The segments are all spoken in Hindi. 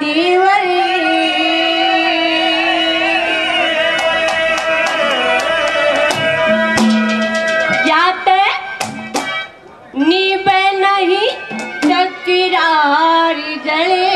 देवरे या ते नीबे नहीं चकिरार जले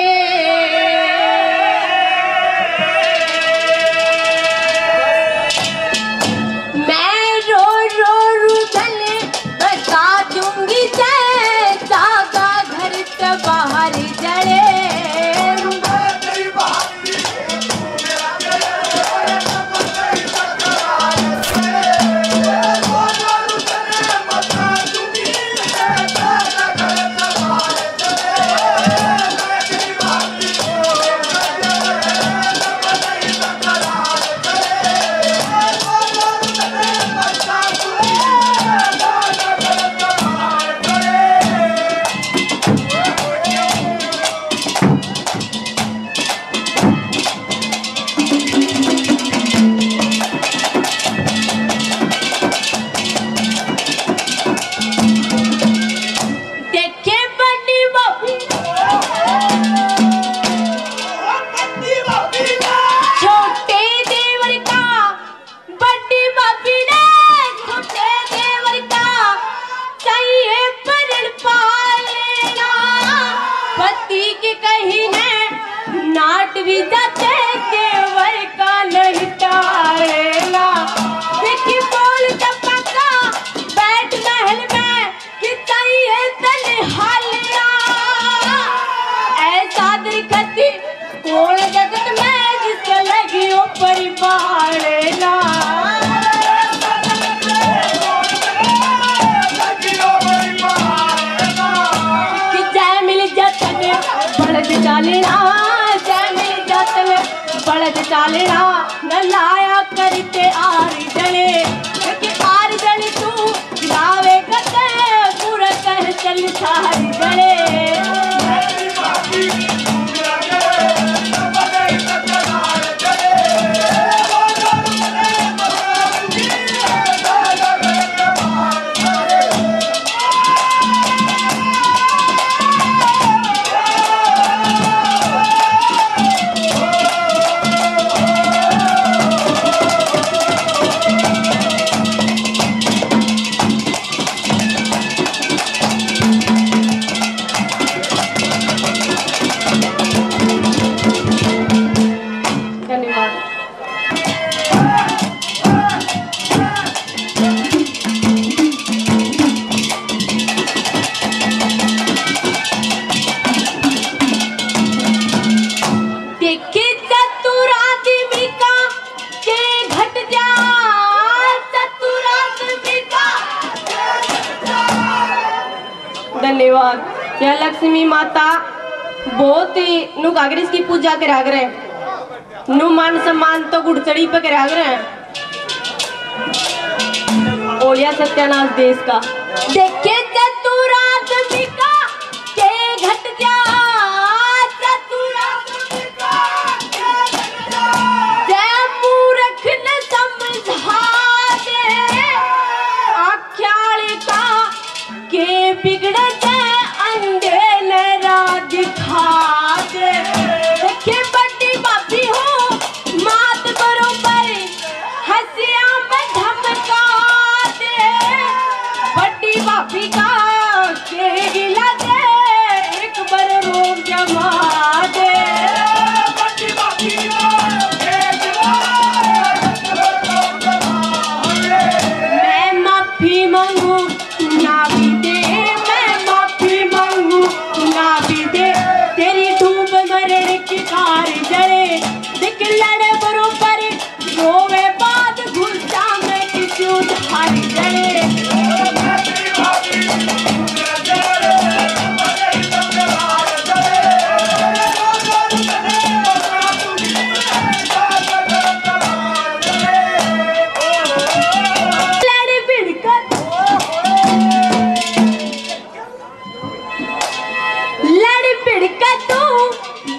लड़ पिड़ का तू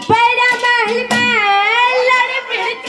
बड़ा महल में लड़ पिड़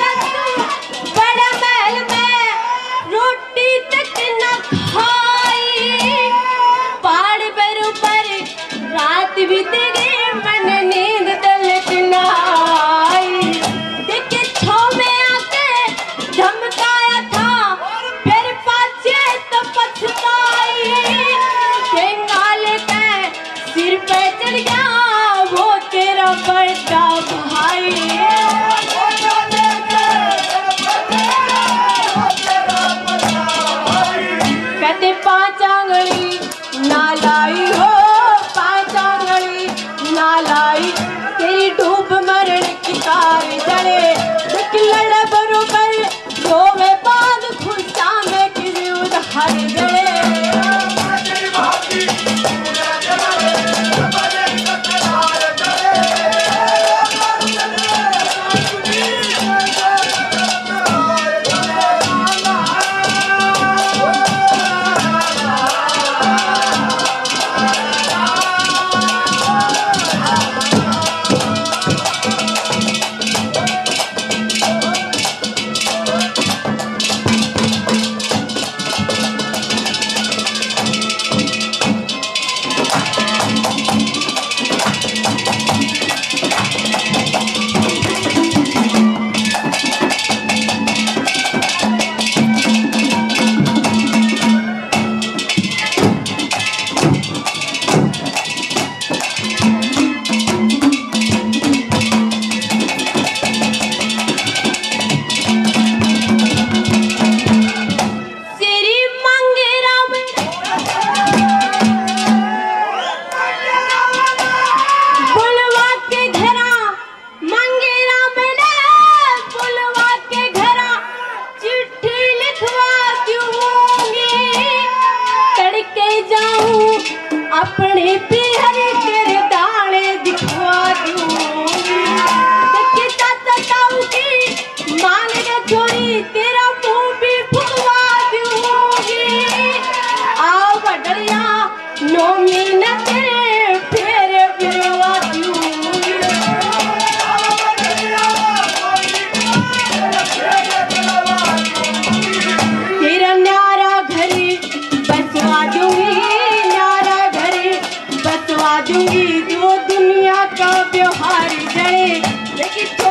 अपने पीहर के डाले दिखवा दूं चोरी तेरा मुँह भी फुकवा दूंगी। आओ बडरिया नोमी न तेरे फेरे फिरवा दूंगी। तेरा न्यारा घर बसवा दूंगी, न्यारा घर बसवा दूंगी। जो दुनिया का व्यवहार जड़े